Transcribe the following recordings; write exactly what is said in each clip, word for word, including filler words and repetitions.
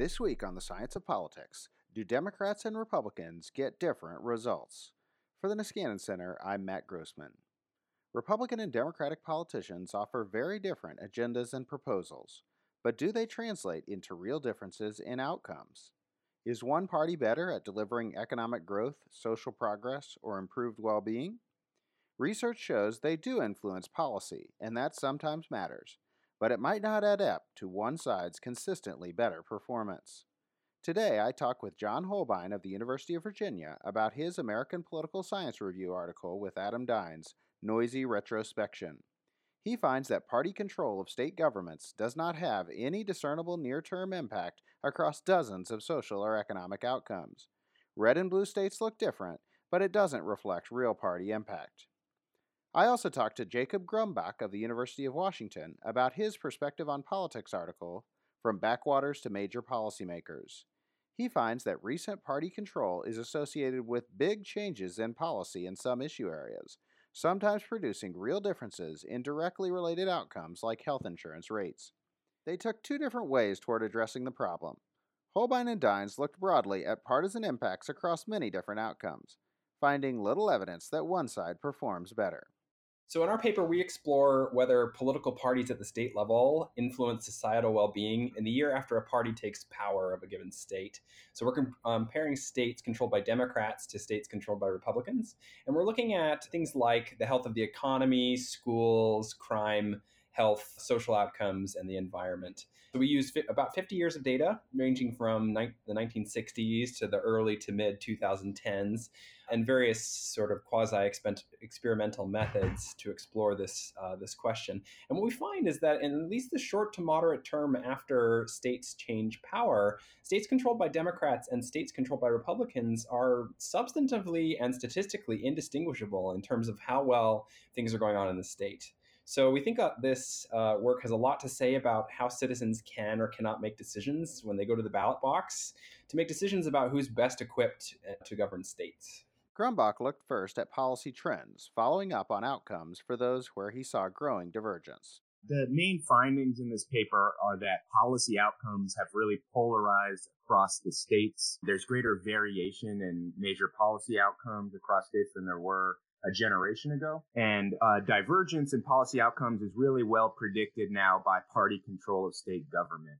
This week on the Science of Politics, do Democrats and Republicans get different results? For the Niskanen Center, I'm Matt Grossman. Republican and Democratic politicians offer very different agendas and proposals, but do they translate into real differences in outcomes? Is one party better at delivering economic growth, social progress, or improved well-being? Research shows they do influence policy, and that sometimes matters, but it might not add up to one side's consistently better performance. Today, I talk with John Holbein of the University of Virginia about his American Political Science Review article with Adam Dines, Noisy Retrospection. He finds that party control of state governments does not have any discernible near-term impact across dozens of social or economic outcomes. Red and blue states look different, but it doesn't reflect real party impact. I also talked to Jacob Grumbach of the University of Washington about his Perspective on Politics article, From Backwaters to Major Policymakers. He finds that recent party control is associated with big changes in policy in some issue areas, sometimes producing real differences in directly related outcomes like health insurance rates. They took two different ways toward addressing the problem. Holbein and Dines looked broadly at partisan impacts across many different outcomes, finding little evidence that one side performs better. So in our paper, we explore whether political parties at the state level influence societal well-being in the year after a party takes power of a given state. So we're comparing states controlled by Democrats to states controlled by Republicans. And we're looking at things like the health of the economy, schools, crime, health, social outcomes, and the environment. So we use fi- about fifty years of data, ranging from ni- the nineteen sixties to the early to mid twenty tens, and various sort of quasi-experimental methods to explore this uh, this question. And what we find is that in at least the short to moderate term after states change power, states controlled by Democrats and states controlled by Republicans are substantively and statistically indistinguishable in terms of how well things are going on in the state. So we think that this uh, work has a lot to say about how citizens can or cannot make decisions when they go to the ballot box to make decisions about who's best equipped to govern states. Grumbach looked first at policy trends, following up on outcomes for those where he saw growing divergence. The main findings in this paper are that policy outcomes have really polarized across the states. There's greater variation in major policy outcomes across states than there were a generation ago. And uh, divergence in policy outcomes is really well predicted now by party control of state government.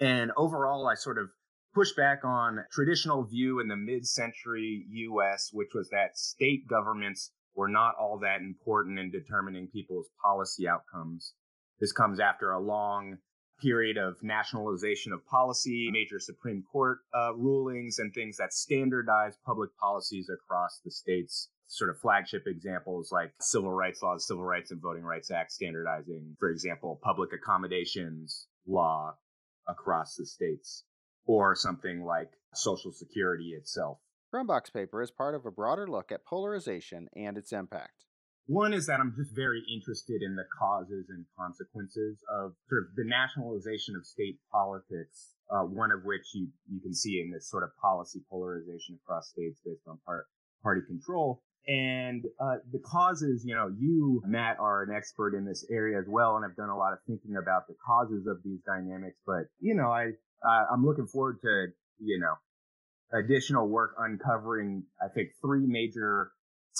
And overall, I sort of push back on traditional view in the mid-century U S, which was that state governments were not all that important in determining people's policy outcomes. This comes after a long period of nationalization of policy, major Supreme Court uh, rulings, and things that standardized public policies across the states. Sort of flagship examples like civil rights laws, Civil Rights and Voting Rights Act, standardizing, for example, public accommodations law across the states, or something like Social Security itself. Grumbach's paper is part of a broader look at polarization and its impact. One is that I'm just very interested in the causes and consequences of sort of the nationalization of state politics, uh, one of which you, you can see in this sort of policy polarization across states based on part, party control. And uh, the causes, you know, you, Matt, are an expert in this area as well, and have done a lot of thinking about the causes of these dynamics. But, you know, I, uh, I'm looking forward to, you know, additional work uncovering, I think, three major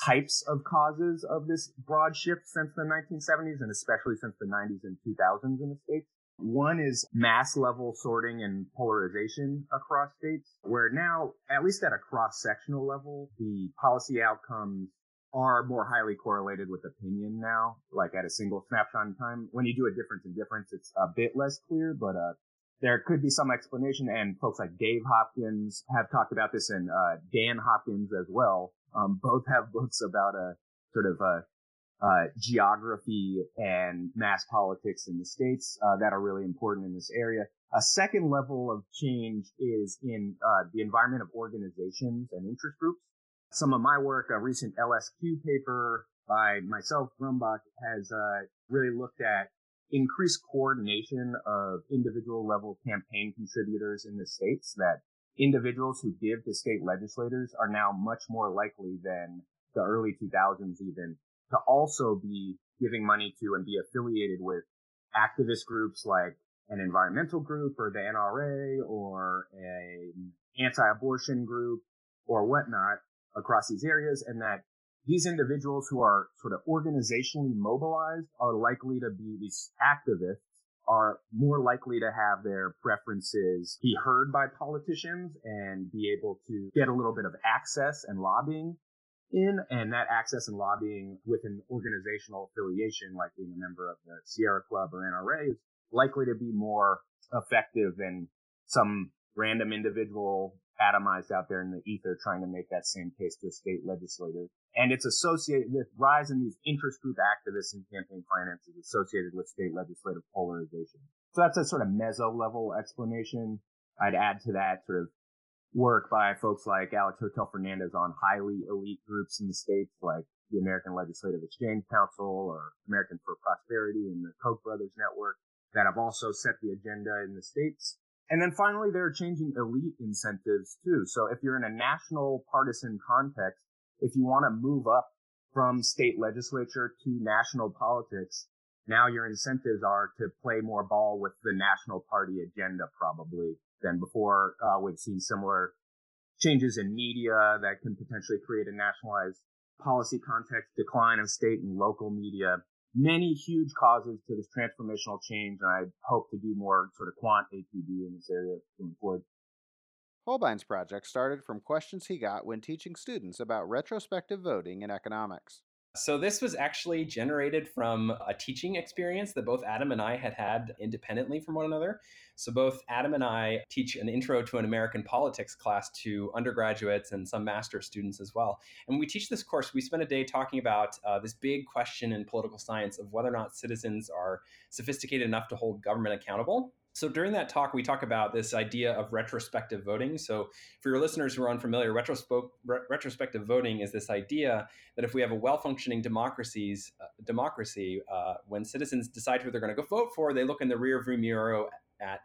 types of causes of this broad shift since the nineteen seventies, and especially since the nineties and two thousands in the States. One is mass level sorting and polarization across states, where now, at least at a cross-sectional level, the policy outcomes are more highly correlated with opinion now, like at a single snapshot in time. When you do a difference in difference, it's a bit less clear, but uh, there could be some explanation. And folks like Dave Hopkins have talked about this, and uh, Dan Hopkins as well. Um, both have books about a sort of a Uh, geography and mass politics in the states uh, that are really important in this area. A second level of change is in uh, the environment of organizations and interest groups. Some of my work, a recent L S Q paper by myself, Grumbach, has uh, really looked at increased coordination of individual level campaign contributors in the states, that individuals who give to state legislators are now much more likely than the early two thousands even to also be giving money to and be affiliated with activist groups like an environmental group or the N R A or an anti-abortion group or whatnot across these areas, and that these individuals who are sort of organizationally mobilized are likely to be, these activists are more likely to have their preferences be heard by politicians and be able to get a little bit of access and lobbying in, and that access and lobbying with an organizational affiliation, like being a member of the Sierra Club or N R A, is likely to be more effective than some random individual atomized out there in the ether trying to make that same case to a state legislator. And it's associated with rise in these interest group activists and campaign finance is associated with state legislative polarization. So that's a sort of meso level explanation. I'd add to that sort of work by folks like Alex Hotel Fernandez on highly elite groups in the states, like the American Legislative Exchange Council or American for Prosperity and the Koch Brothers Network, that have also set the agenda in the states. And then finally, they're changing elite incentives too. So if you're in a national partisan context, if you want to move up from state legislature to national politics, now your incentives are to play more ball with the national party agenda probably than before. Uh, we've seen similar changes in media that can potentially create a nationalized policy context, decline of state and local media. Many huge causes to this transformational change, and I hope to do more sort of quant A P B in this area going forward. Holbein's project started from questions he got when teaching students about retrospective voting in economics. So this was actually generated from a teaching experience that both Adam and I had had independently from one another. So both Adam and I teach an intro to an American politics class to undergraduates and some master's students as well. And when we teach this course, we spend a day talking about uh, this big question in political science of whether or not citizens are sophisticated enough to hold government accountable. So during that talk, we talk about this idea of retrospective voting. So for your listeners who are unfamiliar, retrospo- re- retrospective voting is this idea that if we have a well-functioning democracies, uh, democracy, uh, when citizens decide who they're going to go vote for, they look in the rearview mirror at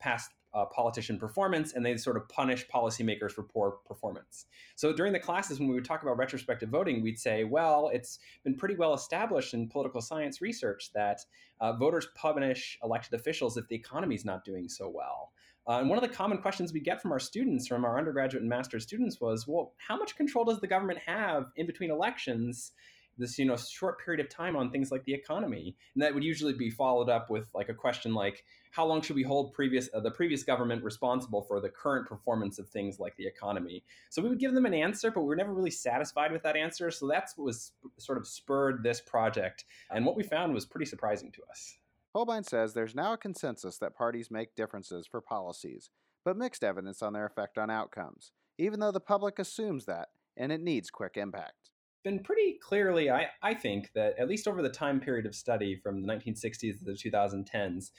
past Uh, politician performance, and they sort of punish policymakers for poor performance. So during the classes, when we would talk about retrospective voting, we'd say, well, it's been pretty well established in political science research that uh, voters punish elected officials if the economy's not doing so well. Uh, and one of the common questions we get from our students, from our undergraduate and master's students, was, well, how much control does the government have in between elections, this, you know, short period of time, on things like the economy? And that would usually be followed up with like a question like, how long should we hold previous uh, the previous government responsible for the current performance of things like the economy? So we would give them an answer, but we were never really satisfied with that answer. So that's what was sp- sort of spurred this project. And what we found was pretty surprising to us. Holbein says there's now a consensus that parties make differences for policies, but mixed evidence on their effect on outcomes, even though the public assumes that, and it needs quick impact. Been pretty clearly, I, I think, that at least over the time period of study from the nineteen sixties to the two thousand tens,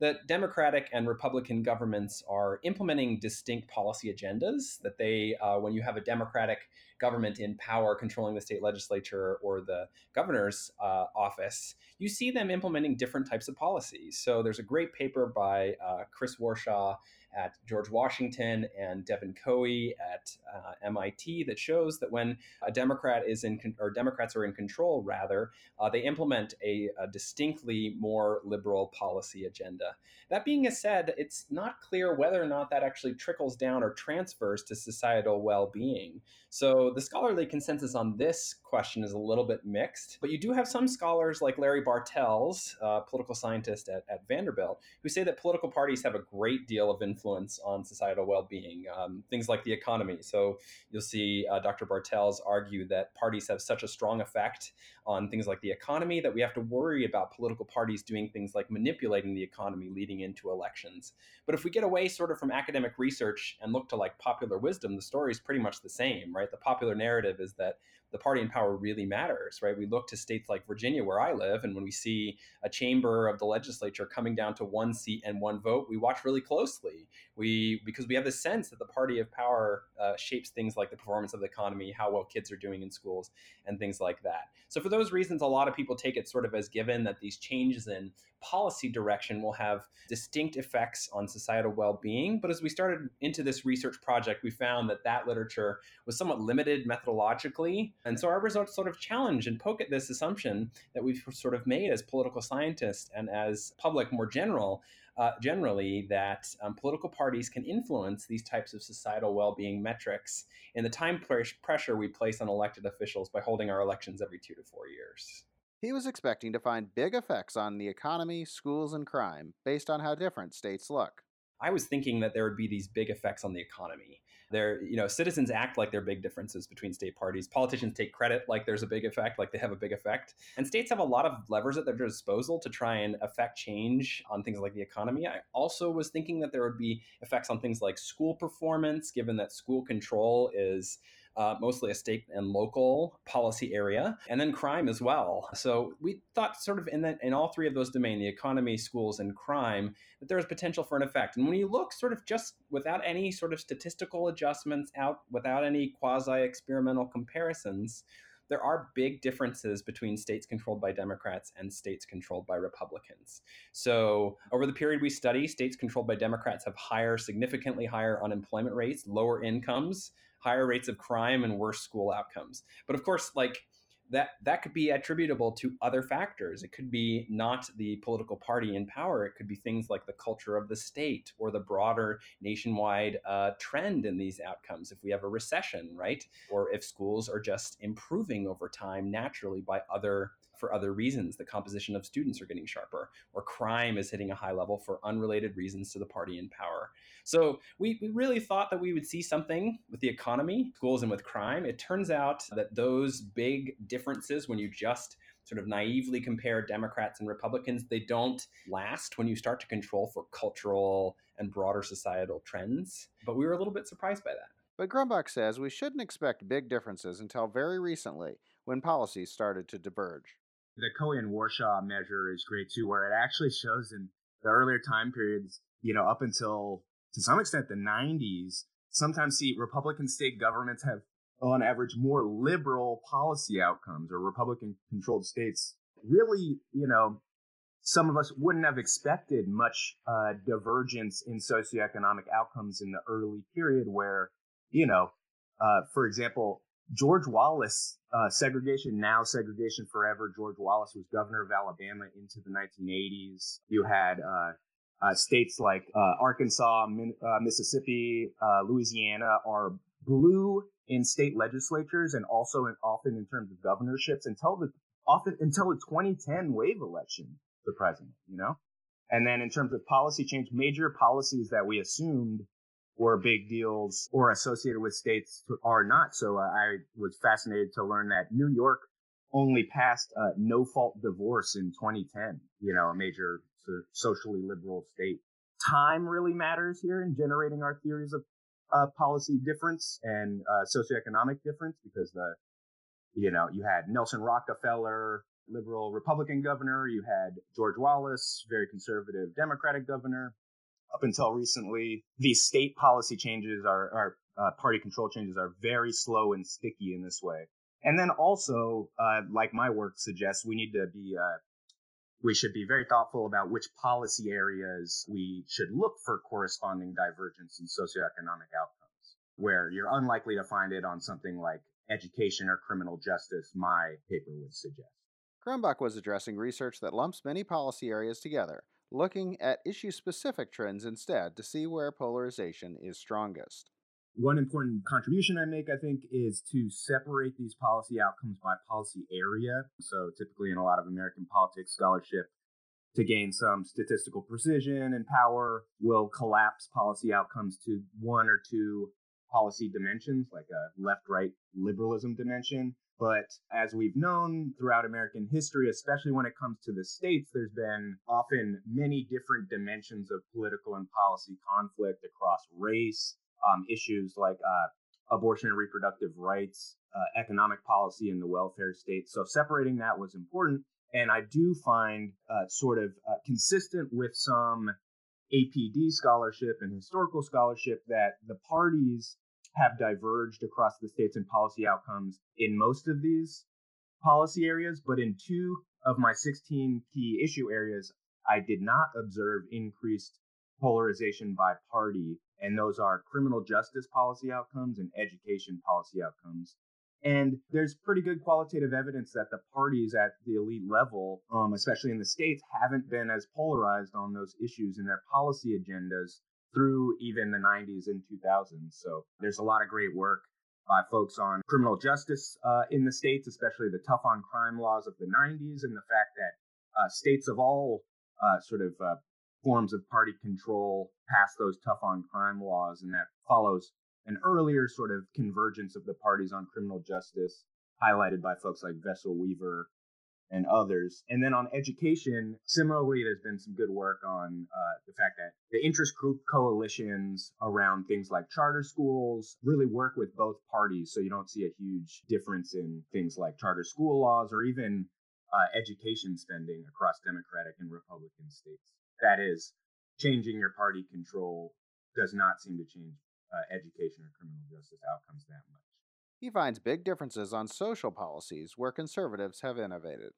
that Democratic and Republican governments are implementing distinct policy agendas, that they, uh, when you have a Democratic government in power controlling the state legislature or the governor's uh, office, you see them implementing different types of policies. So there's a great paper by uh, Chris Warshaw at George Washington and Devin Coey at uh, M I T that shows that when a Democrat is in, con- or Democrats are in control, rather, uh, they implement a, a distinctly more liberal policy agenda. That being said, it's not clear whether or not that actually trickles down or transfers to societal well-being. So the scholarly consensus on this question is a little bit mixed, but you do have some scholars like Larry Bartels, a political scientist at, at Vanderbilt, who say that political parties have a great deal of influence influence on societal well-being, um, things like the economy. So you'll see uh, Doctor Bartels argue that parties have such a strong effect on things like the economy that we have to worry about political parties doing things like manipulating the economy leading into elections. But if we get away sort of from academic research and look to like popular wisdom, the story is pretty much the same, right? The popular narrative is that the party in power really matters, right? We look to states like Virginia, where I live, and when we see a chamber of the legislature coming down to one seat and one vote, we watch really closely. We, because we have the sense that the party of power uh, shapes things like the performance of the economy, how well kids are doing in schools, and things like that. So for those reasons, a lot of people take it sort of as given that these changes in policy direction will have distinct effects on societal well-being. But as we started into this research project, we found that that literature was somewhat limited methodologically. And so our results sort of challenge and poke at this assumption that we've sort of made as political scientists and as public more general, uh, generally that um, political parties can influence these types of societal well-being metrics and the time pressure we place on elected officials by holding our elections every two to four years. He was expecting to find big effects on the economy, schools, and crime based on how different states look. I was thinking that there would be these big effects on the economy. There, you know, citizens act like there are big differences between state parties. Politicians take credit like there's a big effect, like they have a big effect. And states have a lot of levers at their disposal to try and affect change on things like the economy. I also was thinking that there would be effects on things like school performance, given that school control is Uh, mostly a state and local policy area, and then crime as well. So we thought sort of in that, in all three of those domains, the economy, schools, and crime, that there was potential for an effect. And when you look sort of just without any sort of statistical adjustments out, without any quasi-experimental comparisons, there are big differences between states controlled by Democrats and states controlled by Republicans. So over the period we study, states controlled by Democrats have higher, significantly higher unemployment rates, lower incomes, higher rates of crime, and worse school outcomes. But of course, like that that could be attributable to other factors. It could be not the political party in power. It could be things like the culture of the state or the broader nationwide uh, trend in these outcomes. If we have a recession, right? Or if schools are just improving over time naturally by other for other reasons. The composition of students are getting sharper, or crime is hitting a high level for unrelated reasons to the party in power. So we, we really thought that we would see something with the economy, schools, and with crime. It turns out that those big differences, when you just sort of naively compare Democrats and Republicans, they don't last when you start to control for cultural and broader societal trends. But we were a little bit surprised by that. But Grumbach says we shouldn't expect big differences until very recently, when policies started to diverge. The Cohen-Warshaw measure is great too, where it actually shows in the earlier time periods, you know, up until to some extent the nineties, sometimes see Republican state governments have on average more liberal policy outcomes, or Republican controlled states. Really, you know, some of us wouldn't have expected much uh, divergence in socioeconomic outcomes in the early period where, you know, uh, for example, George Wallace, uh, segregation now, segregation forever. George Wallace was governor of Alabama into the nineteen eighties. You had uh, uh, states like uh, Arkansas, Min- uh, Mississippi, uh, Louisiana are blue in state legislatures and also in, often in terms of governorships until the often until the twenty ten wave election, surprisingly, you know. And then in terms of policy change, major policies that we assumed or big deals or associated with states are not. So uh, I was fascinated to learn that New York only passed a uh, no-fault divorce in twenty ten, you know, a major so- socially liberal state. Time really matters here in generating our theories of uh, policy difference and uh, socioeconomic difference because, the, you know, you had Nelson Rockefeller, liberal Republican governor. You had George Wallace, very conservative Democratic governor. Up until recently, these state policy changes, are, are uh, party control changes, are very slow and sticky in this way. And then also, uh, like my work suggests, we need to be, uh, we should be very thoughtful about which policy areas we should look for corresponding divergence in socioeconomic outcomes, where you're unlikely to find it on something like education or criminal justice, my paper would suggest. Grumbach was addressing research that lumps many policy areas together, looking at issue-specific trends instead to see where polarization is strongest. One important contribution I make, I think, is to separate these policy outcomes by policy area. So typically in a lot of American politics scholarship, to gain some statistical precision and power, we'll collapse policy outcomes to one or two policy dimensions, like a left-right liberalism dimension. But as we've known throughout American history, especially when it comes to the states, there's been often many different dimensions of political and policy conflict across race, um, issues like uh, abortion and reproductive rights, uh, economic policy, and the welfare state. So separating that was important. And I do find uh, sort of uh, consistent with some A P D scholarship and historical scholarship that the parties have diverged across the states and policy outcomes in most of these policy areas, but in two of my sixteen key issue areas, I did not observe increased polarization by party, and those are criminal justice policy outcomes and education policy outcomes. And there's pretty good qualitative evidence that the parties at the elite level, um, especially in the states, haven't been as polarized on those issues in their policy agendas through even the nineties and two thousands. So there's a lot of great work by folks on criminal justice uh, in the states, especially the tough on crime laws of the nineties, and the fact that uh, states of all uh, sort of uh, forms of party control passed those tough on crime laws, and that follows an earlier sort of convergence of the parties on criminal justice, highlighted by folks like Vessel Weaver and others. And then on education, similarly, there's been some good work on uh, the fact that the interest group coalitions around things like charter schools really work with both parties. So you don't see a huge difference in things like charter school laws or even uh, education spending across Democratic and Republican states. That is, changing your party control does not seem to change Uh, education or criminal justice outcomes that much. He finds big differences on social policies where conservatives have innovated.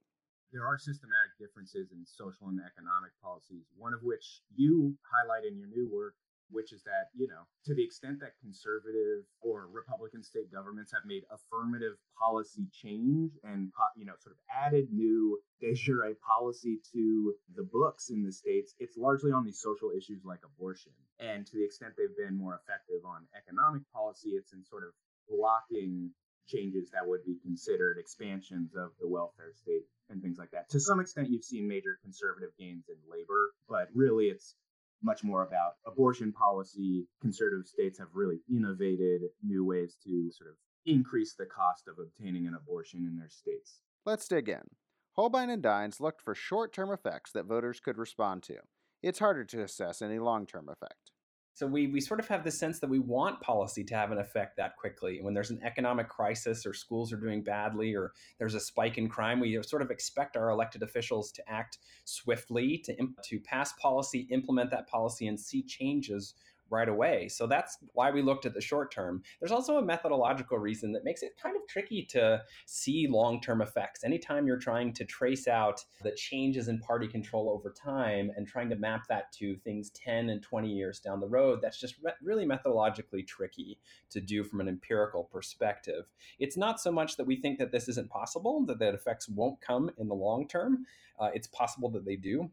There are systematic differences in social and economic policies, one of which you highlight in your new work, which is that, you know, to the extent that conservative or Republican state governments have made affirmative policy change and, you know, sort of added new de jure policy to the books in the states, it's largely on these social issues like abortion. And to the extent they've been more effective on economic policy, it's in sort of blocking changes that would be considered expansions of the welfare state and things like that. To some extent, you've seen major conservative gains in labor, but really it's much more about abortion policy. Conservative states have really innovated new ways to sort of increase the cost of obtaining an abortion in their states. Let's dig in. Holbein and Dines looked for short-term effects that voters could respond to. It's harder to assess any long-term effect. So we we sort of have the sense that we want policy to have an effect that quickly. When there's an economic crisis or schools are doing badly or there's a spike in crime, we sort of expect our elected officials to act swiftly, to to pass policy, implement that policy, and see changes right away. So that's why we looked at the short term. There's also a methodological reason that makes it kind of tricky to see long-term effects. Anytime you're trying to trace out the changes in party control over time and trying to map that to things ten and twenty years down the road, that's just re- really methodologically tricky to do from an empirical perspective. It's not so much that we think that this isn't possible, that the effects won't come in the long term. Uh, it's possible that they do.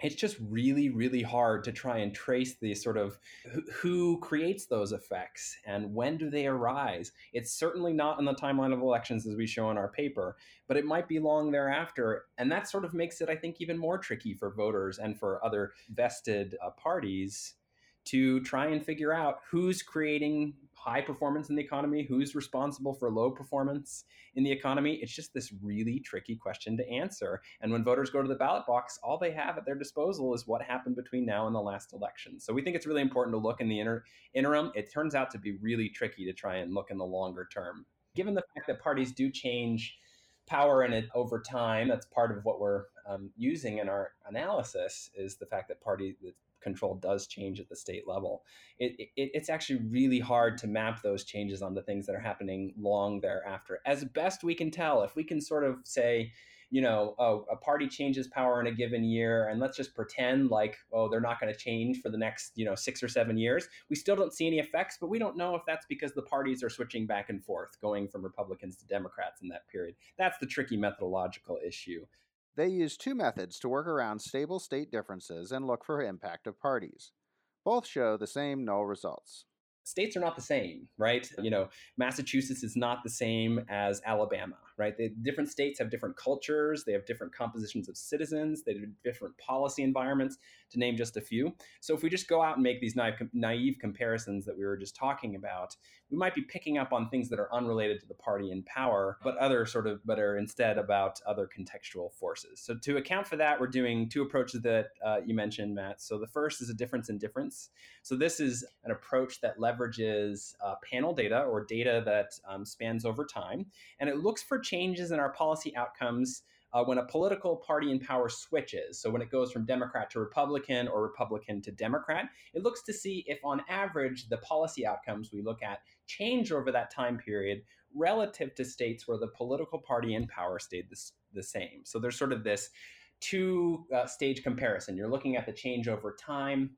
It's just really, really hard to try and trace the sort of who creates those effects and when do they arise. It's certainly not on the timeline of elections as we show in our paper, but it might be long thereafter. And that sort of makes it, I think, even more tricky for voters and for other vested uh, parties to try and figure out who's creating high performance in the economy, who's responsible for low performance in the economy. It's just this really tricky question to answer. And when voters go to the ballot box, all they have at their disposal is what happened between now and the last election. So we think it's really important to look in the inter- interim. It turns out to be really tricky to try and look in the longer term. Given the fact that parties do change power in it over time, that's part of what we're um, using in our analysis, is the fact that party control does change at the state level. It, it, it's actually really hard to map those changes onto things that are happening long thereafter. As best we can tell, if we can sort of say, you know, oh, a party changes power in a given year, and let's just pretend like, oh, they're not going to change for the next, you know, six or seven years. We still don't see any effects, but we don't know if that's because the parties are switching back and forth, going from Republicans to Democrats in that period. That's the tricky methodological issue. They use two methods to work around stable state differences and look for impact of parties. Both show the same null results. States are not the same, right? You know, Massachusetts is not the same as Alabama, right? They, different states have different cultures. They have different compositions of citizens. They have different policy environments, to name just a few. So if we just go out and make these naive, naive comparisons that we were just talking about, we might be picking up on things that are unrelated to the party in power, but other sort of, but are instead about other contextual forces. So to account for that, we're doing two approaches that uh, you mentioned, Matt. So the first is a difference in difference. So this is an approach that leverages leverages uh, panel data or data that um, spans over time. And it looks for changes in our policy outcomes uh, when a political party in power switches. So when it goes from Democrat to Republican or Republican to Democrat, it looks to see if on average, the policy outcomes we look at change over that time period relative to states where the political party in power stayed the, the same. So there's sort of this two uh, stage comparison. You're looking at the change over time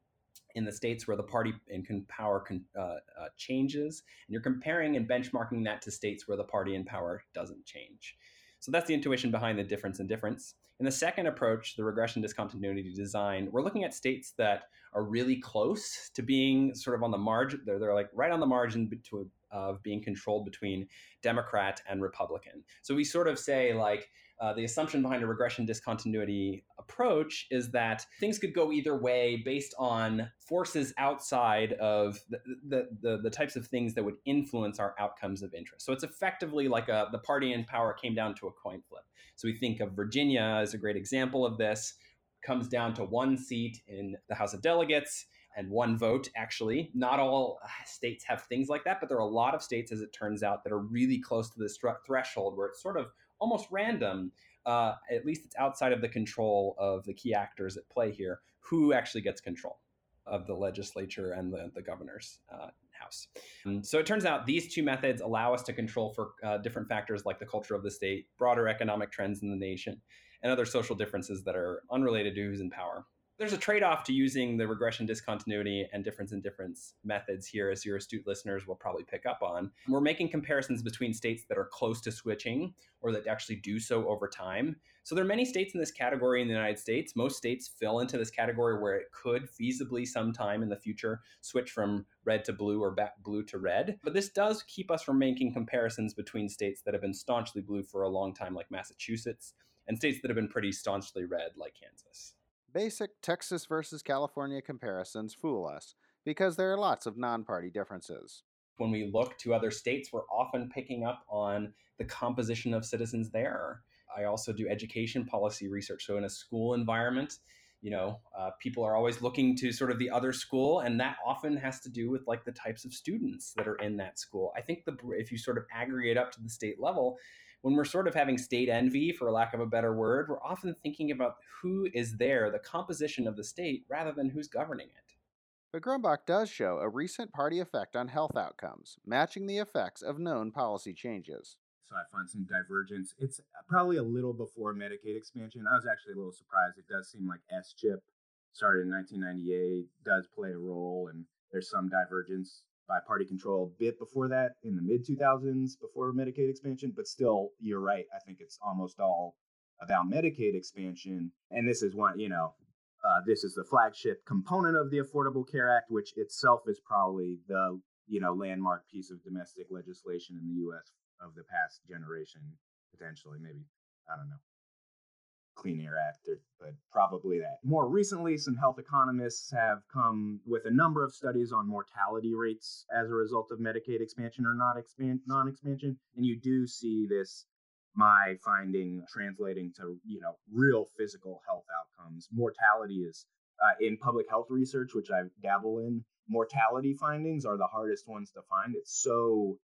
in the states where the party in power uh, uh, changes, and you're comparing and benchmarking that to states where the party in power doesn't change. So that's the intuition behind the difference in difference. In the second approach, the regression discontinuity design, we're looking at states that are really close to being sort of on the margin. They're, they're like right on the margin to, of being controlled between Democrat and Republican. So we sort of say like uh, the assumption behind a regression discontinuity approach is that things could go either way based on forces outside of the, the, the, the types of things that would influence our outcomes of interest. So it's effectively like a, the party in power came down to a coin flip. So we think of Virginia as a great example of this. Comes down to one seat in the House of Delegates and one vote, actually. Not all states have things like that, but there are a lot of states, as it turns out, that are really close to this threshold where it's sort of almost random. Uh, at least it's outside of the control of the key actors at play here, who actually gets control of the legislature and the, the governor's uh, house. And so it turns out these two methods allow us to control for uh, different factors like the culture of the state, broader economic trends in the nation, and other social differences that are unrelated to who's in power. There's a trade-off to using the regression discontinuity and difference in difference methods here, as your astute listeners will probably pick up on. We're making comparisons between states that are close to switching or that actually do so over time. So there are many states in this category in the United States. Most states fell into this category where it could feasibly sometime in the future switch from red to blue or back blue to red. But this does keep us from making comparisons between states that have been staunchly blue for a long time, like Massachusetts, and states that have been pretty staunchly red, like Kansas. Basic Texas versus California comparisons fool us because there are lots of non-party differences. When we look to other states, we're often picking up on the composition of citizens there. I also do education policy research. So in a school environment, you know, uh, people are always looking to sort of the other school, and that often has to do with like the types of students that are in that school. I think the if you sort of aggregate up to the state level, when we're sort of having state envy, for lack of a better word, we're often thinking about who is there, the composition of the state, rather than who's governing it. But Grumbach does show a recent party effect on health outcomes, matching the effects of known policy changes. So I find some divergence. It's probably a little before Medicaid expansion. I was actually a little surprised. It does seem like S-CHIP, started in nineteen ninety-eight, does play a role, and there's some divergence by party control a bit before that, in the mid two thousands, before Medicaid expansion. But still, you're right. I think it's almost all about Medicaid expansion. And this is one, you know, uh, this is the flagship component of the Affordable Care Act, which itself is probably the, you know, landmark piece of domestic legislation in the U S of the past generation, potentially, maybe, I don't know, Clean Air Act, or, but probably that. More recently, some health economists have come with a number of studies on mortality rates as a result of Medicaid expansion or not expand, non-expansion, and you do see this, my finding, translating to, you know, real physical health outcomes. Mortality is, uh, in public health research, which I dabble in, mortality findings are the hardest ones to find. It's so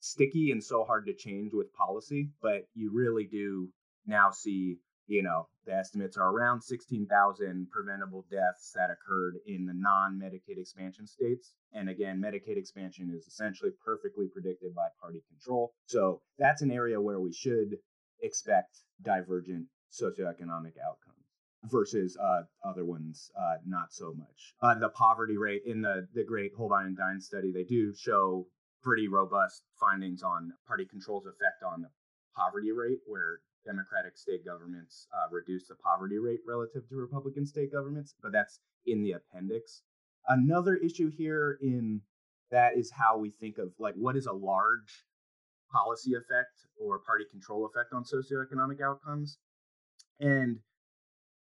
sticky and so hard to change with policy, but you really do now see, you know, the estimates are around sixteen thousand preventable deaths that occurred in the non-Medicaid expansion states. And again, Medicaid expansion is essentially perfectly predicted by party control. So that's an area where we should expect divergent socioeconomic outcomes versus uh, other ones, uh, not so much. Uh, the poverty rate in the, the great Holbein and Dine study, they do show pretty robust findings on party control's effect on the poverty rate, where Democratic state governments uh, reduce the poverty rate relative to Republican state governments, but that's in the appendix. Another issue here in that is how we think of, like, what is a large policy effect or party control effect on socioeconomic outcomes? And,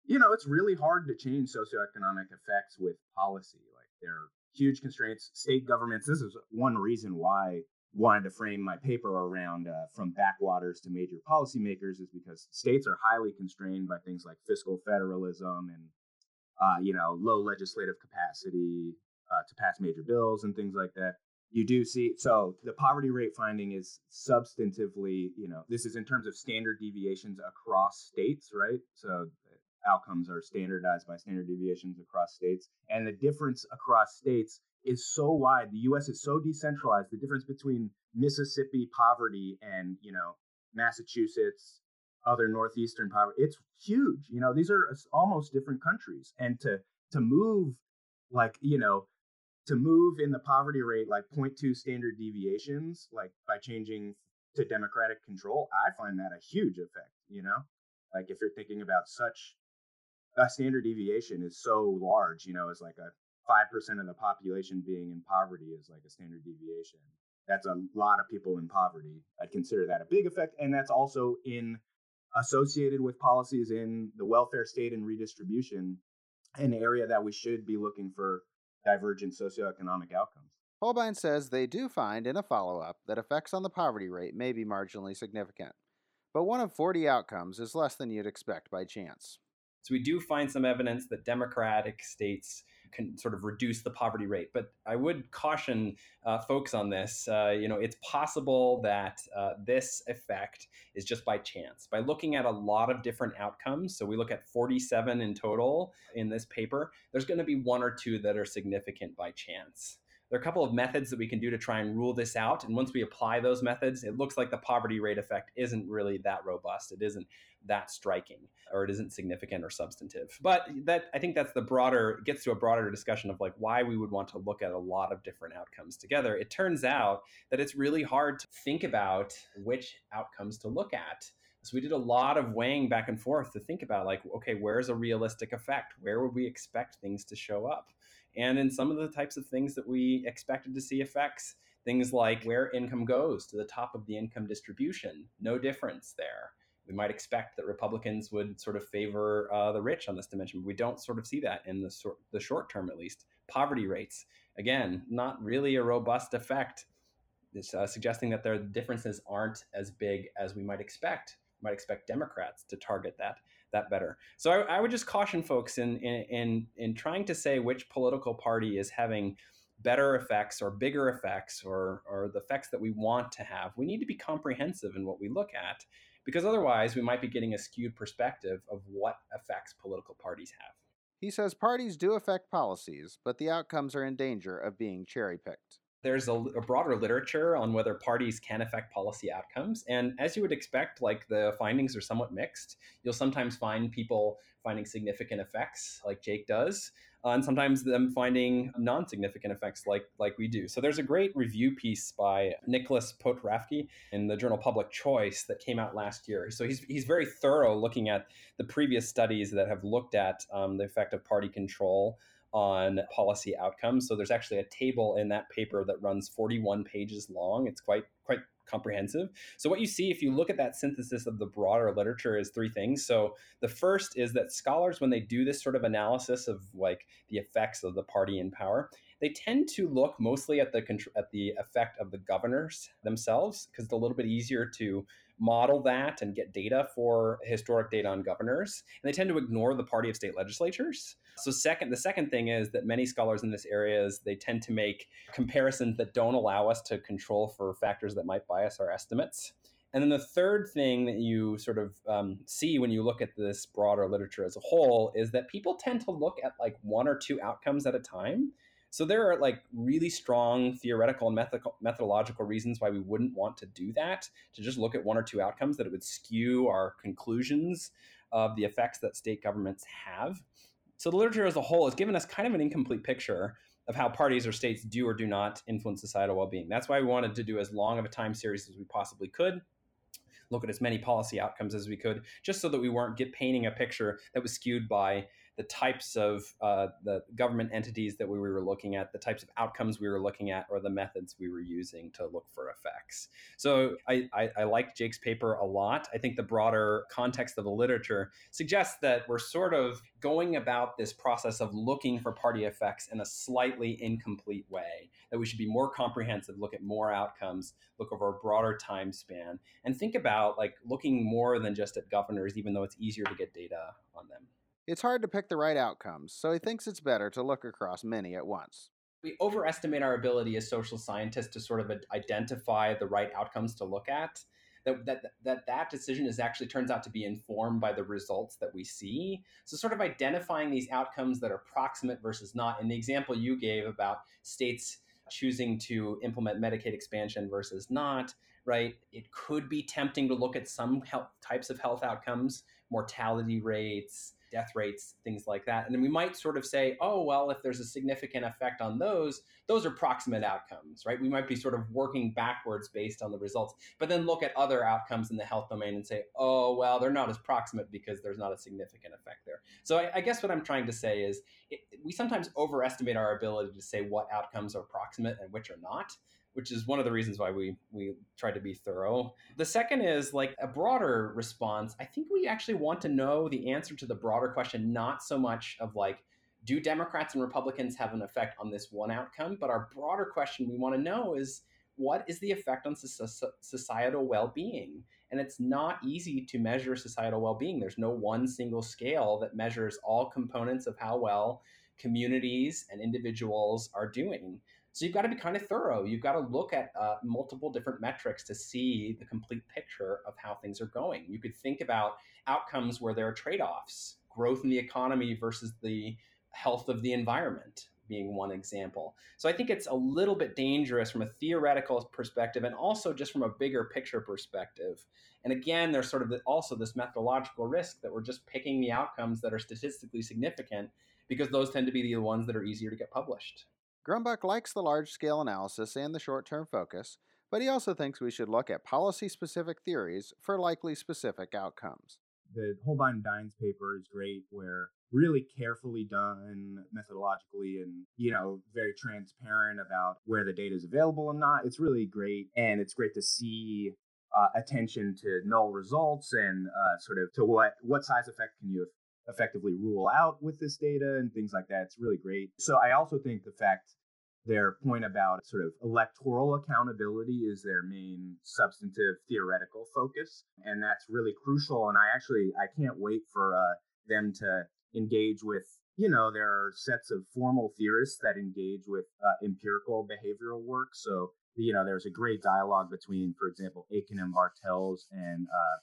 you know, it's really hard to change socioeconomic effects with policy. Like, they're huge constraints. State governments, this is one reason why I wanted to frame my paper around uh, from backwaters to major policymakers, is because states are highly constrained by things like fiscal federalism and, uh, you know, low legislative capacity uh, to pass major bills and things like that. You do see, so the poverty rate finding is substantively, you know, this is in terms of standard deviations across states, right? So outcomes are standardized by standard deviations across states. And the difference across states is so wide. The U S is so decentralized. The difference between Mississippi poverty and, you know, Massachusetts, other northeastern poverty, it's huge. You know, these are almost different countries. And to to move like, you know, to move in the poverty rate like zero point two standard deviations, like by changing to Democratic control, I find that a huge effect, you know? Like if you're thinking about such a standard deviation is so large, you know, it's like a five percent of the population being in poverty is like a standard deviation. That's a lot of people in poverty. I'd consider that a big effect. And that's also in associated with policies in the welfare state and redistribution, an area that we should be looking for divergent socioeconomic outcomes. Holbein says they do find in a follow-up that effects on the poverty rate may be marginally significant, but one of forty outcomes is less than you'd expect by chance. So we do find some evidence that Democratic states can sort of reduce the poverty rate. But I would caution uh, folks on this. Uh, you know, it's possible that uh, this effect is just by chance, by looking at a lot of different outcomes. So we look at forty-seven in total in this paper. There's going to be one or two that are significant by chance. There are a couple of methods that we can do to try and rule this out. And once we apply those methods, it looks like the poverty rate effect isn't really that robust. It isn't that striking, or it isn't significant or substantive. But that I think that's the broader, gets to a broader discussion of like why we would want to look at a lot of different outcomes together. It turns out that it's really hard to think about which outcomes to look at. So we did a lot of weighing back and forth to think about like, okay, where's a realistic effect? Where would we expect things to show up? And in some of the types of things that we expected to see effects, things like where income goes to the top of the income distribution, no difference there. We might expect that Republicans would sort of favor uh, the rich on this dimension, but we don't sort of see that in the, sor- the short term, at least. Poverty rates, again, not really a robust effect. It's uh, suggesting that their differences aren't as big as we might expect. We might expect Democrats to target that. that better. So I, I would just caution folks in, in in in trying to say which political party is having better effects or bigger effects or or the effects that we want to have. We need to be comprehensive in what we look at, because otherwise we might be getting a skewed perspective of what effects political parties have. He says parties do affect policies, but the outcomes are in danger of being cherry-picked. There's a, a broader literature on whether parties can affect policy outcomes. And as you would expect, like the findings are somewhat mixed. You'll sometimes find people finding significant effects like Jake does, uh, and sometimes them finding non-significant effects like like we do. So there's a great review piece by Nicholas Potrafke in the journal Public Choice that came out last year. So he's he's very thorough looking at the previous studies that have looked at um, the effect of party control on policy outcomes. So there's actually a table in that paper that runs forty-one pages long. It's quite quite comprehensive. So what you see if you look at that synthesis of the broader literature is three things. So the first is that scholars, when they do this sort of analysis of like the effects of the party in power, they tend to look mostly at the at the effect of the governors themselves, because it's a little bit easier to model that and get data for historic data on governors. And they tend to ignore the party of state legislatures. So second, the second thing is that many scholars in this area is they tend to make comparisons that don't allow us to control for factors that might bias our estimates. And then the third thing that you sort of um, see when you look at this broader literature as a whole is that people tend to look at like one or two outcomes at a time. So there are like really strong theoretical and methodological reasons why we wouldn't want to do that, to just look at one or two outcomes, that it would skew our conclusions of the effects that state governments have. So the literature as a whole has given us kind of an incomplete picture of how parties or states do or do not influence societal well-being. That's why we wanted to do as long of a time series as we possibly could, look at as many policy outcomes as we could, just so that we weren't get painting a picture that was skewed by the types of uh, the government entities that we were looking at, the types of outcomes we were looking at, or the methods we were using to look for effects. So I, I, I like Jake's paper a lot. I think the broader context of the literature suggests that we're sort of going about this process of looking for party effects in a slightly incomplete way, that we should be more comprehensive, look at more outcomes, look over a broader time span, and think about like looking more than just at governors, even though it's easier to get data on them. It's hard to pick the right outcomes, so he thinks it's better to look across many at once. We overestimate our ability as social scientists to sort of identify the right outcomes to look at. That that that, that decision is actually turns out to be informed by the results that we see. So sort of identifying these outcomes that are proximate versus not. In the example you gave about states choosing to implement Medicaid expansion versus not, right? It could be tempting to look at some health, types of health outcomes, mortality rates, death rates, things like that. And then we might sort of say, oh, well, if there's a significant effect on those, those are proximate outcomes, right? We might be sort of working backwards based on the results, but then look at other outcomes in the health domain and say, oh, well, they're not as proximate because there's not a significant effect there. So I, I guess what I'm trying to say is it, we sometimes overestimate our ability to say what outcomes are proximate and which are not, which is one of the reasons why we we try to be thorough. The second is like a broader response. I think we actually want to know the answer to the broader question, not so much of like, do Democrats and Republicans have an effect on this one outcome? But our broader question we want to know is, what is the effect on societal well-being? And it's not easy to measure societal well-being. There's no one single scale that measures all components of how well communities and individuals are doing. So you've got to be kind of thorough. You've got to look at uh, multiple different metrics to see the complete picture of how things are going. You could think about outcomes where there are trade-offs, growth in the economy versus the health of the environment being one example. So I think it's a little bit dangerous from a theoretical perspective and also just from a bigger picture perspective. And again, there's sort of the, also this methodological risk that we're just picking the outcomes that are statistically significant because those tend to be the ones that are easier to get published. Grumbach likes the large-scale analysis and the short-term focus, but he also thinks we should look at policy-specific theories for likely specific outcomes. The Holbein-Dines paper is great, where really carefully done methodologically and, you know, very transparent about where the data is available and not. It's really great, and it's great to see uh, attention to null results and uh, sort of to what, what size effect can you effectively rule out with this data and things like that. It's really great. So I also think the fact their point about sort of electoral accountability is their main substantive theoretical focus. And that's really crucial. And I actually, I can't wait for uh, them to engage with, you know, there are sets of formal theorists that engage with uh, empirical behavioral work. So, you know, there's a great dialogue between, for example, Aiken and Bartels and uh,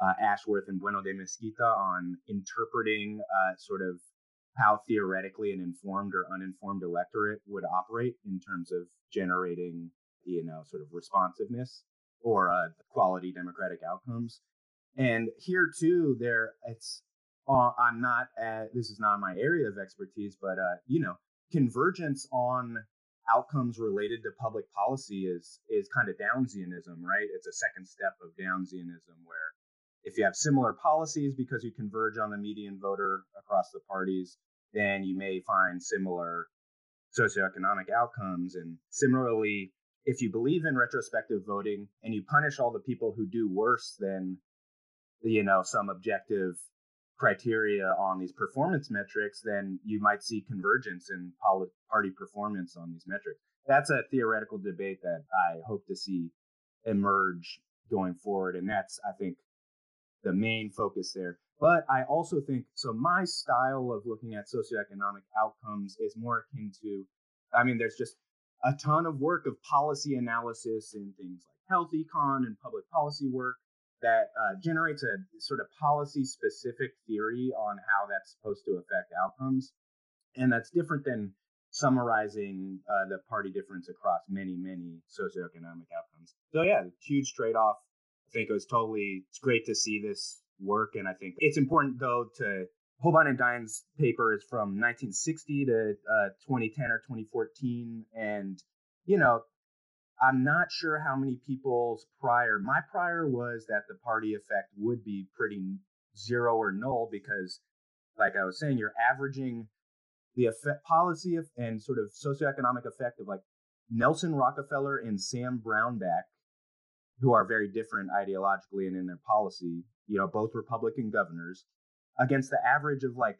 Uh, Ashworth and Bueno de Mesquita on interpreting uh, sort of how theoretically an informed or uninformed electorate would operate in terms of generating, you know, sort of responsiveness or uh, quality democratic outcomes. And here too, there it's uh, I'm not at, this is not my area of expertise, but uh, you know, convergence on outcomes related to public policy is is kind of Downsianism, right? It's a second step of Downsianism where if you have similar policies because you converge on the median voter across the parties, then you may find similar socioeconomic outcomes. And similarly, if you believe in retrospective voting and you punish all the people who do worse than, you know, some objective criteria on these performance metrics, then you might see convergence in party performance on these metrics. That's a theoretical debate that I hope to see emerge going forward. And that's, I think, the main focus there. But I also think, so my style of looking at socioeconomic outcomes is more akin to, I mean, there's just a ton of work of policy analysis and things like health econ and public policy work that uh, generates a sort of policy specific theory on how that's supposed to affect outcomes. And that's different than summarizing uh, the party difference across many, many socioeconomic outcomes. So yeah, huge trade-off. I think it was totally, it's great to see this work. And I think it's important, though, to Holbein and Dines' paper is from nineteen sixty to uh, twenty ten or twenty fourteen. And, you know, I'm not sure how many people's prior, my prior was that the party effect would be pretty zero or null because, like I was saying, you're averaging the effect, policy of, and sort of socioeconomic effect of like Nelson Rockefeller and Sam Brownback, who are very different ideologically and in their policy, you know, both Republican governors, against the average of like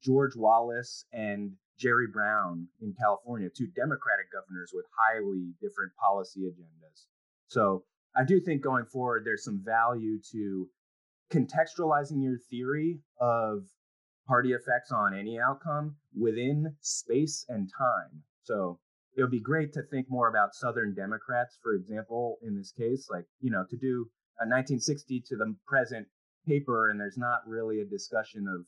George Wallace and Jerry Brown in California, two Democratic governors with highly different policy agendas. So I do think going forward, there's some value to contextualizing your theory of party effects on any outcome within space and time. So it would be great to think more about Southern Democrats, for example, in this case, like, you know, to do a nineteen sixty to the present paper. And there's not really a discussion of,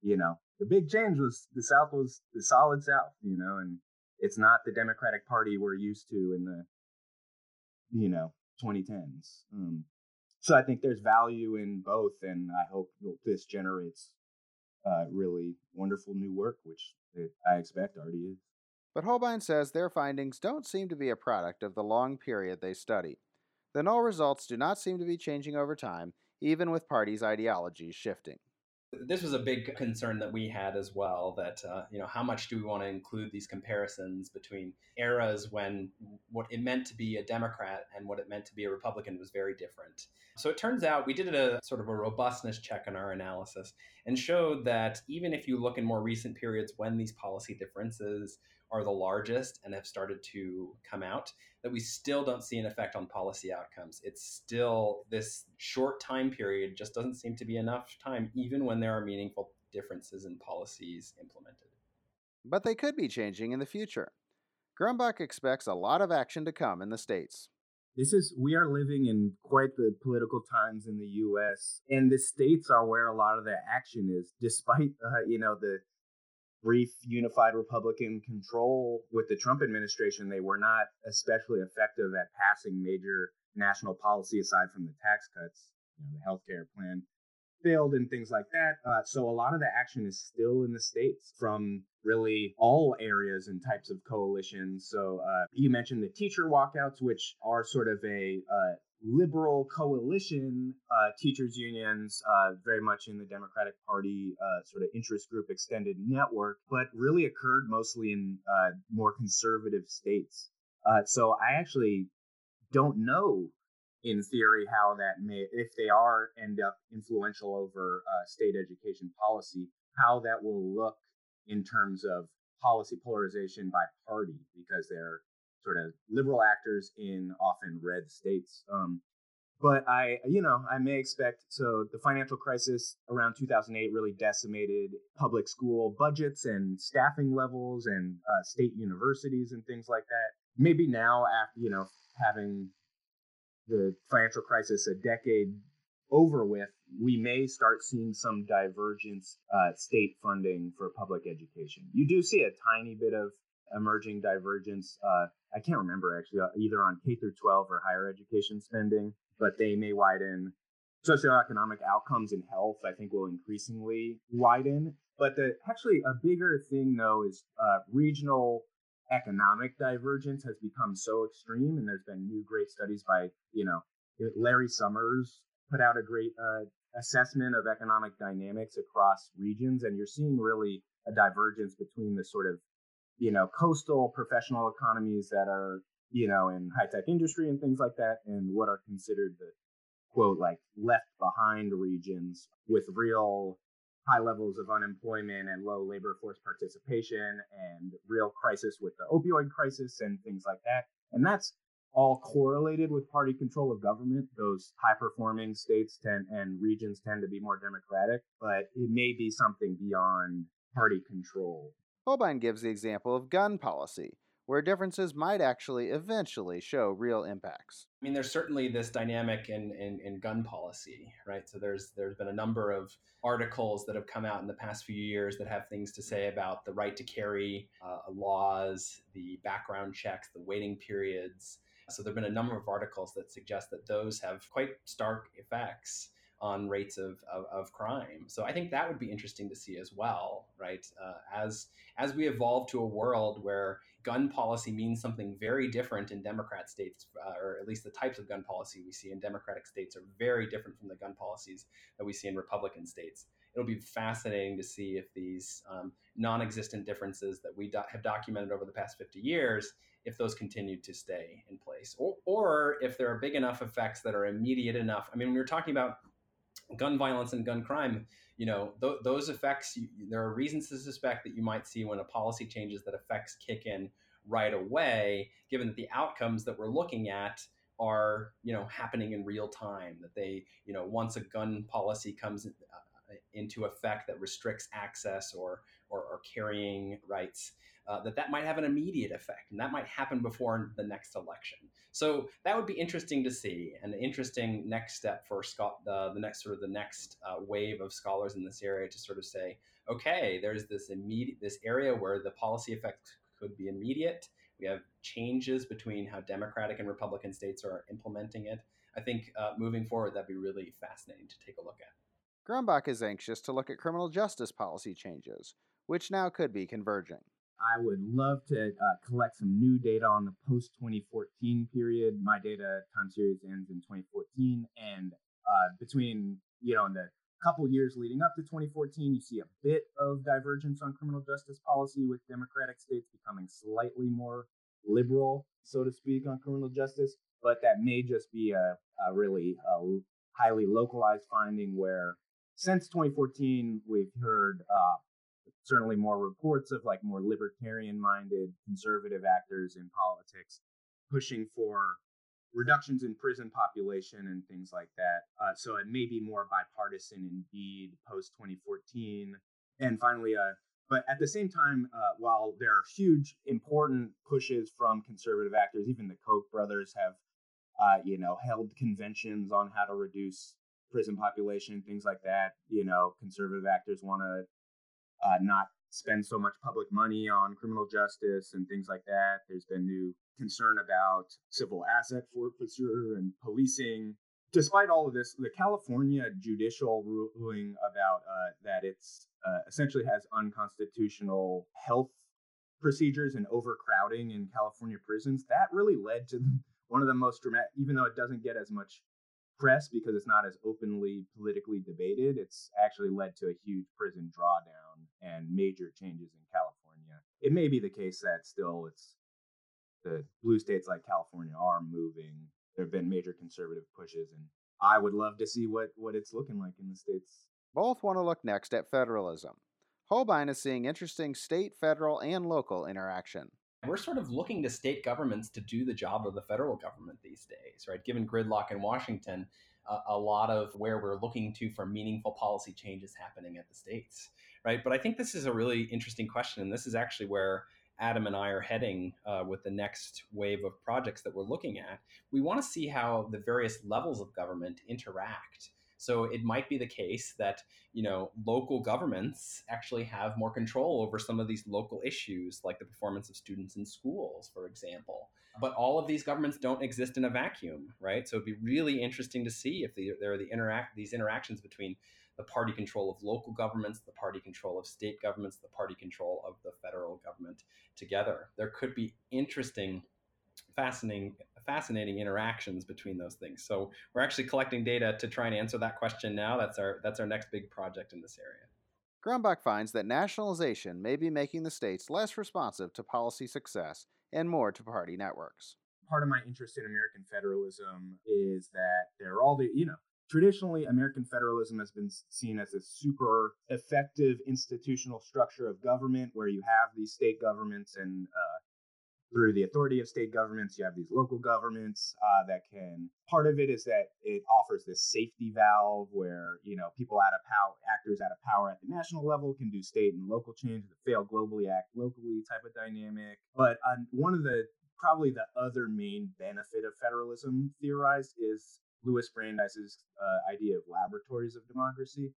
you know, the big change was the South was the solid South, you know, and it's not the Democratic Party we're used to in the, you know, twenty tens. Um, so I think there's value in both, and I hope this generates uh, really wonderful new work, which it, I expect already is. But Holbein says their findings don't seem to be a product of the long period they study. The null results do not seem to be changing over time, even with parties' ideologies shifting. This was a big concern that we had as well, that, uh, you know, how much do we want to include these comparisons between eras when what it meant to be a Democrat and what it meant to be a Republican was very different. So it turns out we did a sort of a robustness check on our analysis and showed that even if you look in more recent periods when these policy differences are the largest and have started to come out, that we still don't see an effect on policy outcomes. It's still this short time period just doesn't seem to be enough time, even when there are meaningful differences in policies implemented. But they could be changing in the future. Grumbach expects a lot of action to come in the states. This is, we are living in quite the political times in the U S, and the states are where a lot of the action is, despite, uh, you know, the brief unified Republican control with the Trump administration. They were not especially effective at passing major national policy aside from the tax cuts, you know, the healthcare plan failed and things like that. Uh, so a lot of the action is still in the states from really all areas and types of coalitions. So uh, you mentioned the teacher walkouts, which are sort of a uh, liberal coalition, uh, teachers unions, uh, very much in the Democratic Party uh, sort of interest group extended network, but really occurred mostly in uh, more conservative states. Uh, so I actually don't know in theory how that may, if they are end up influential over uh, state education policy, how that will look in terms of policy polarization by party, because they're sort of liberal actors in often red states. Um, but I, you know, I may expect, so the financial crisis around two thousand eight really decimated public school budgets and staffing levels and uh, state universities and things like that. Maybe now, after, you know, having the financial crisis a decade over with, we may start seeing some divergence uh, state funding for public education. You do see a tiny bit of emerging divergence. Uh, I can't remember actually, either on K through twelve or higher education spending, but they may widen. Socioeconomic outcomes in health, I think, will increasingly widen. But the actually a bigger thing though is uh, regional economic divergence has become so extreme, and there's been new great studies by, you know, Larry Summers put out a great uh, assessment of economic dynamics across regions, and you're seeing really a divergence between the sort of, you know, coastal professional economies that are, you know, in high-tech industry and things like that, and what are considered the, quote, like left behind regions with real high levels of unemployment and low labor force participation and real crisis with the opioid crisis and things like that. And that's all correlated with party control of government. Those high-performing states tend, and regions tend to be more democratic, but it may be something beyond party control. Holbein gives the example of gun policy, where differences might actually eventually show real impacts. I mean, there's certainly this dynamic in, in, in gun policy, right? So there's there's been a number of articles that have come out in the past few years that have things to say about the right to carry uh, laws, the background checks, the waiting periods. So there have been a number of articles that suggest that those have quite stark effects on rates of, of, of crime. So I think that would be interesting to see as well, right? Uh, as as we evolve to a world where gun policy means something very different in Democrat states, uh, or at least the types of gun policy we see in Democratic states are very different from the gun policies that we see in Republican states. It'll be fascinating to see if these um, non-existent differences that we do- have documented over the past fifty years, if those continue to stay in place, or, or if there are big enough effects that are immediate enough. I mean, we were talking about gun violence and gun crime, you know, th- those effects, you, there are reasons to suspect that you might see when a policy changes that effects kick in right away, given that the outcomes that we're looking at are, you know, happening in real time, that they, you know, once a gun policy comes in, uh, into effect that restricts access or, or, or carrying rights, Uh, that that might have an immediate effect, and that might happen before the next election. So that would be interesting to see, an interesting next step for scho- the, the next sort of the next uh, wave of scholars in this area to sort of say, okay, there's this immediate this area where the policy effects could be immediate, We have changes between how Democratic and Republican states are implementing it. I think uh, moving forward, that'd be really fascinating to take a look at. Grumbach is anxious to look at criminal justice policy changes, which now could be converging. I would love to uh, collect some new data on the post-twenty fourteen period. My data time series ends in twenty fourteen, and uh, between, you know, in the couple years leading up to twenty fourteen, you see a bit of divergence on criminal justice policy, with Democratic states becoming slightly more liberal, so to speak, on criminal justice. But that may just be a, a really a highly localized finding where since twenty fourteen, we've heard uh, certainly more reports of like more libertarian-minded conservative actors in politics pushing for reductions in prison population and things like that. Uh, so it may be more bipartisan indeed post-twenty fourteen. And finally, uh, but at the same time, uh, while there are huge, important pushes from conservative actors, even the Koch brothers have Uh, you know, held conventions on how to reduce prison population, things like that. You know, conservative actors want to uh, not spend so much public money on criminal justice and things like that. There's been new concern about civil asset forfeiture and policing. Despite all of this, the California judicial ruling about uh, that it's uh, essentially has unconstitutional health procedures and overcrowding in California prisons, that really led to the one of the most dramatic, even though it doesn't get as much press because it's not as openly politically debated, it's actually led to a huge prison drawdown and major changes in California. It may be the case that still it's the blue states like California are moving. There have been major conservative pushes, and I would love to see what, what it's looking like in the states. Both want to look next at federalism. Holbein is seeing interesting state, federal, and local interaction. We're sort of looking to state governments to do the job of the federal government these days, right? Given gridlock in Washington, uh, a lot of where we're looking to for meaningful policy change is happening at the states, right? But I think this is a really interesting question, and this is actually where Adam and I are heading uh, with the next wave of projects that we're looking at. We want to see how the various levels of government interact. So it might be the case that, you know, local governments actually have more control over some of these local issues, like the performance of students in schools, for example. But all of these governments don't exist in a vacuum, right? So it'd be really interesting to see if the, there are the interact these interactions between the party control of local governments, the party control of state governments, the party control of the federal government together. There could be interesting Fascinating, fascinating interactions between those things. So we're actually collecting data to try and answer that question now. That's our that's our next big project in this area. Grumbach finds that nationalization may be making the states less responsive to policy success and more to party networks. Part of my interest in American federalism is that there are all the, you know, traditionally American federalism has been seen as a super effective institutional structure of government where you have these state governments and uh, through the authority of state governments, you have these local governments uh, that can, part of it is that it offers this safety valve where, you know, people out of power, actors out of power at the national level can do state and local change, the fail globally, act locally type of dynamic. But um, one of the, probably the other main benefit of federalism theorized is Louis Brandeis's uh, idea of laboratories of democracy.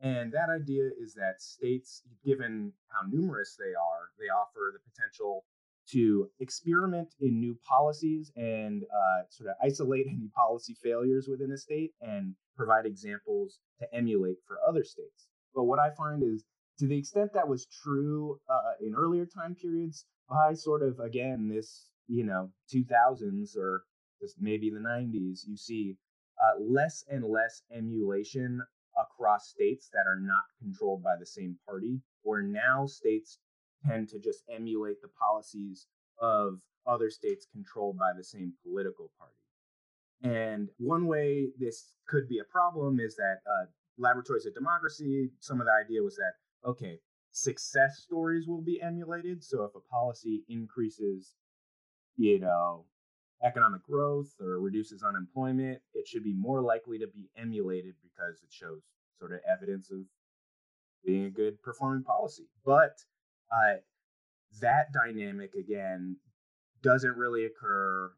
And that idea is that states, given how numerous they are, they offer the potential to experiment in new policies and uh, sort of isolate any policy failures within a state and provide examples to emulate for other states. But what I find is, to the extent that was true uh, in earlier time periods, by sort of, again, this, you know, two thousands or just maybe the nineties, you see uh, less and less emulation across states that are not controlled by the same party, where now states tend to just emulate the policies of other states controlled by the same political party. And one way this could be a problem is that uh, laboratories of democracy, some of the idea was that, okay, success stories will be emulated. So if a policy increases, you know, economic growth or reduces unemployment, it should be more likely to be emulated because it shows sort of evidence of being a good performing policy. But Uh, that dynamic, again, doesn't really occur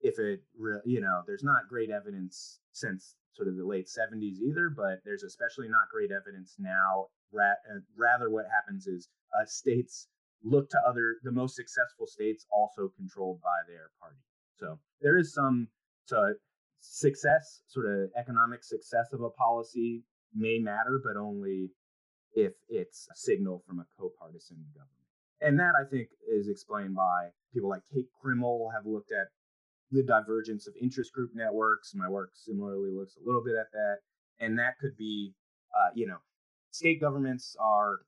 if it, re- you know, there's not great evidence since sort of the late seventies either, but there's especially not great evidence now. Ra- rather, what happens is uh, states look to other, the most successful states also controlled by their party. So there is some so success, sort of economic success of a policy may matter, but only if it's a signal from a co-partisan government. And that, I think, is explained by people like Kate Krimmel have looked at the divergence of interest group networks. My work similarly looks a little bit at that. And that could be, uh, you know, state governments are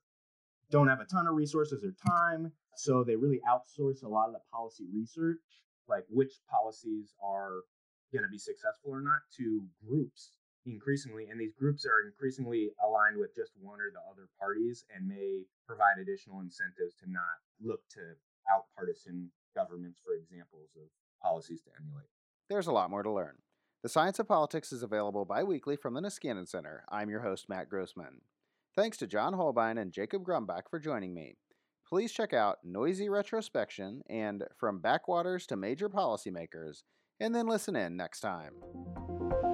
don't have a ton of resources or time, so they really outsource a lot of the policy research, like which policies are going to be successful or not, to groups increasingly. And these groups are increasingly aligned with just one or the other parties and may provide additional incentives to not look to out-partisan governments for examples of policies to emulate. There's a lot more to learn. The Science of Politics is available bi-weekly from the Niskanen Center. I'm your host, Matt Grossman. Thanks to John Holbein and Jacob Grumbach for joining me. Please check out Noisy Retrospection and From Backwaters to Major Policymakers, and then listen in next time.